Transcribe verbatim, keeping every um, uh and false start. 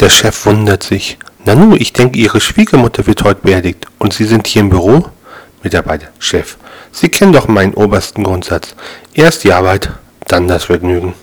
Der Chef wundert sich. Nanu, ich denke, Ihre Schwiegermutter wird heute beerdigt. Und Sie sind hier im Büro? Mitarbeiter, Chef. Sie kennen doch meinen obersten Grundsatz. Erst die Arbeit, dann das Vergnügen.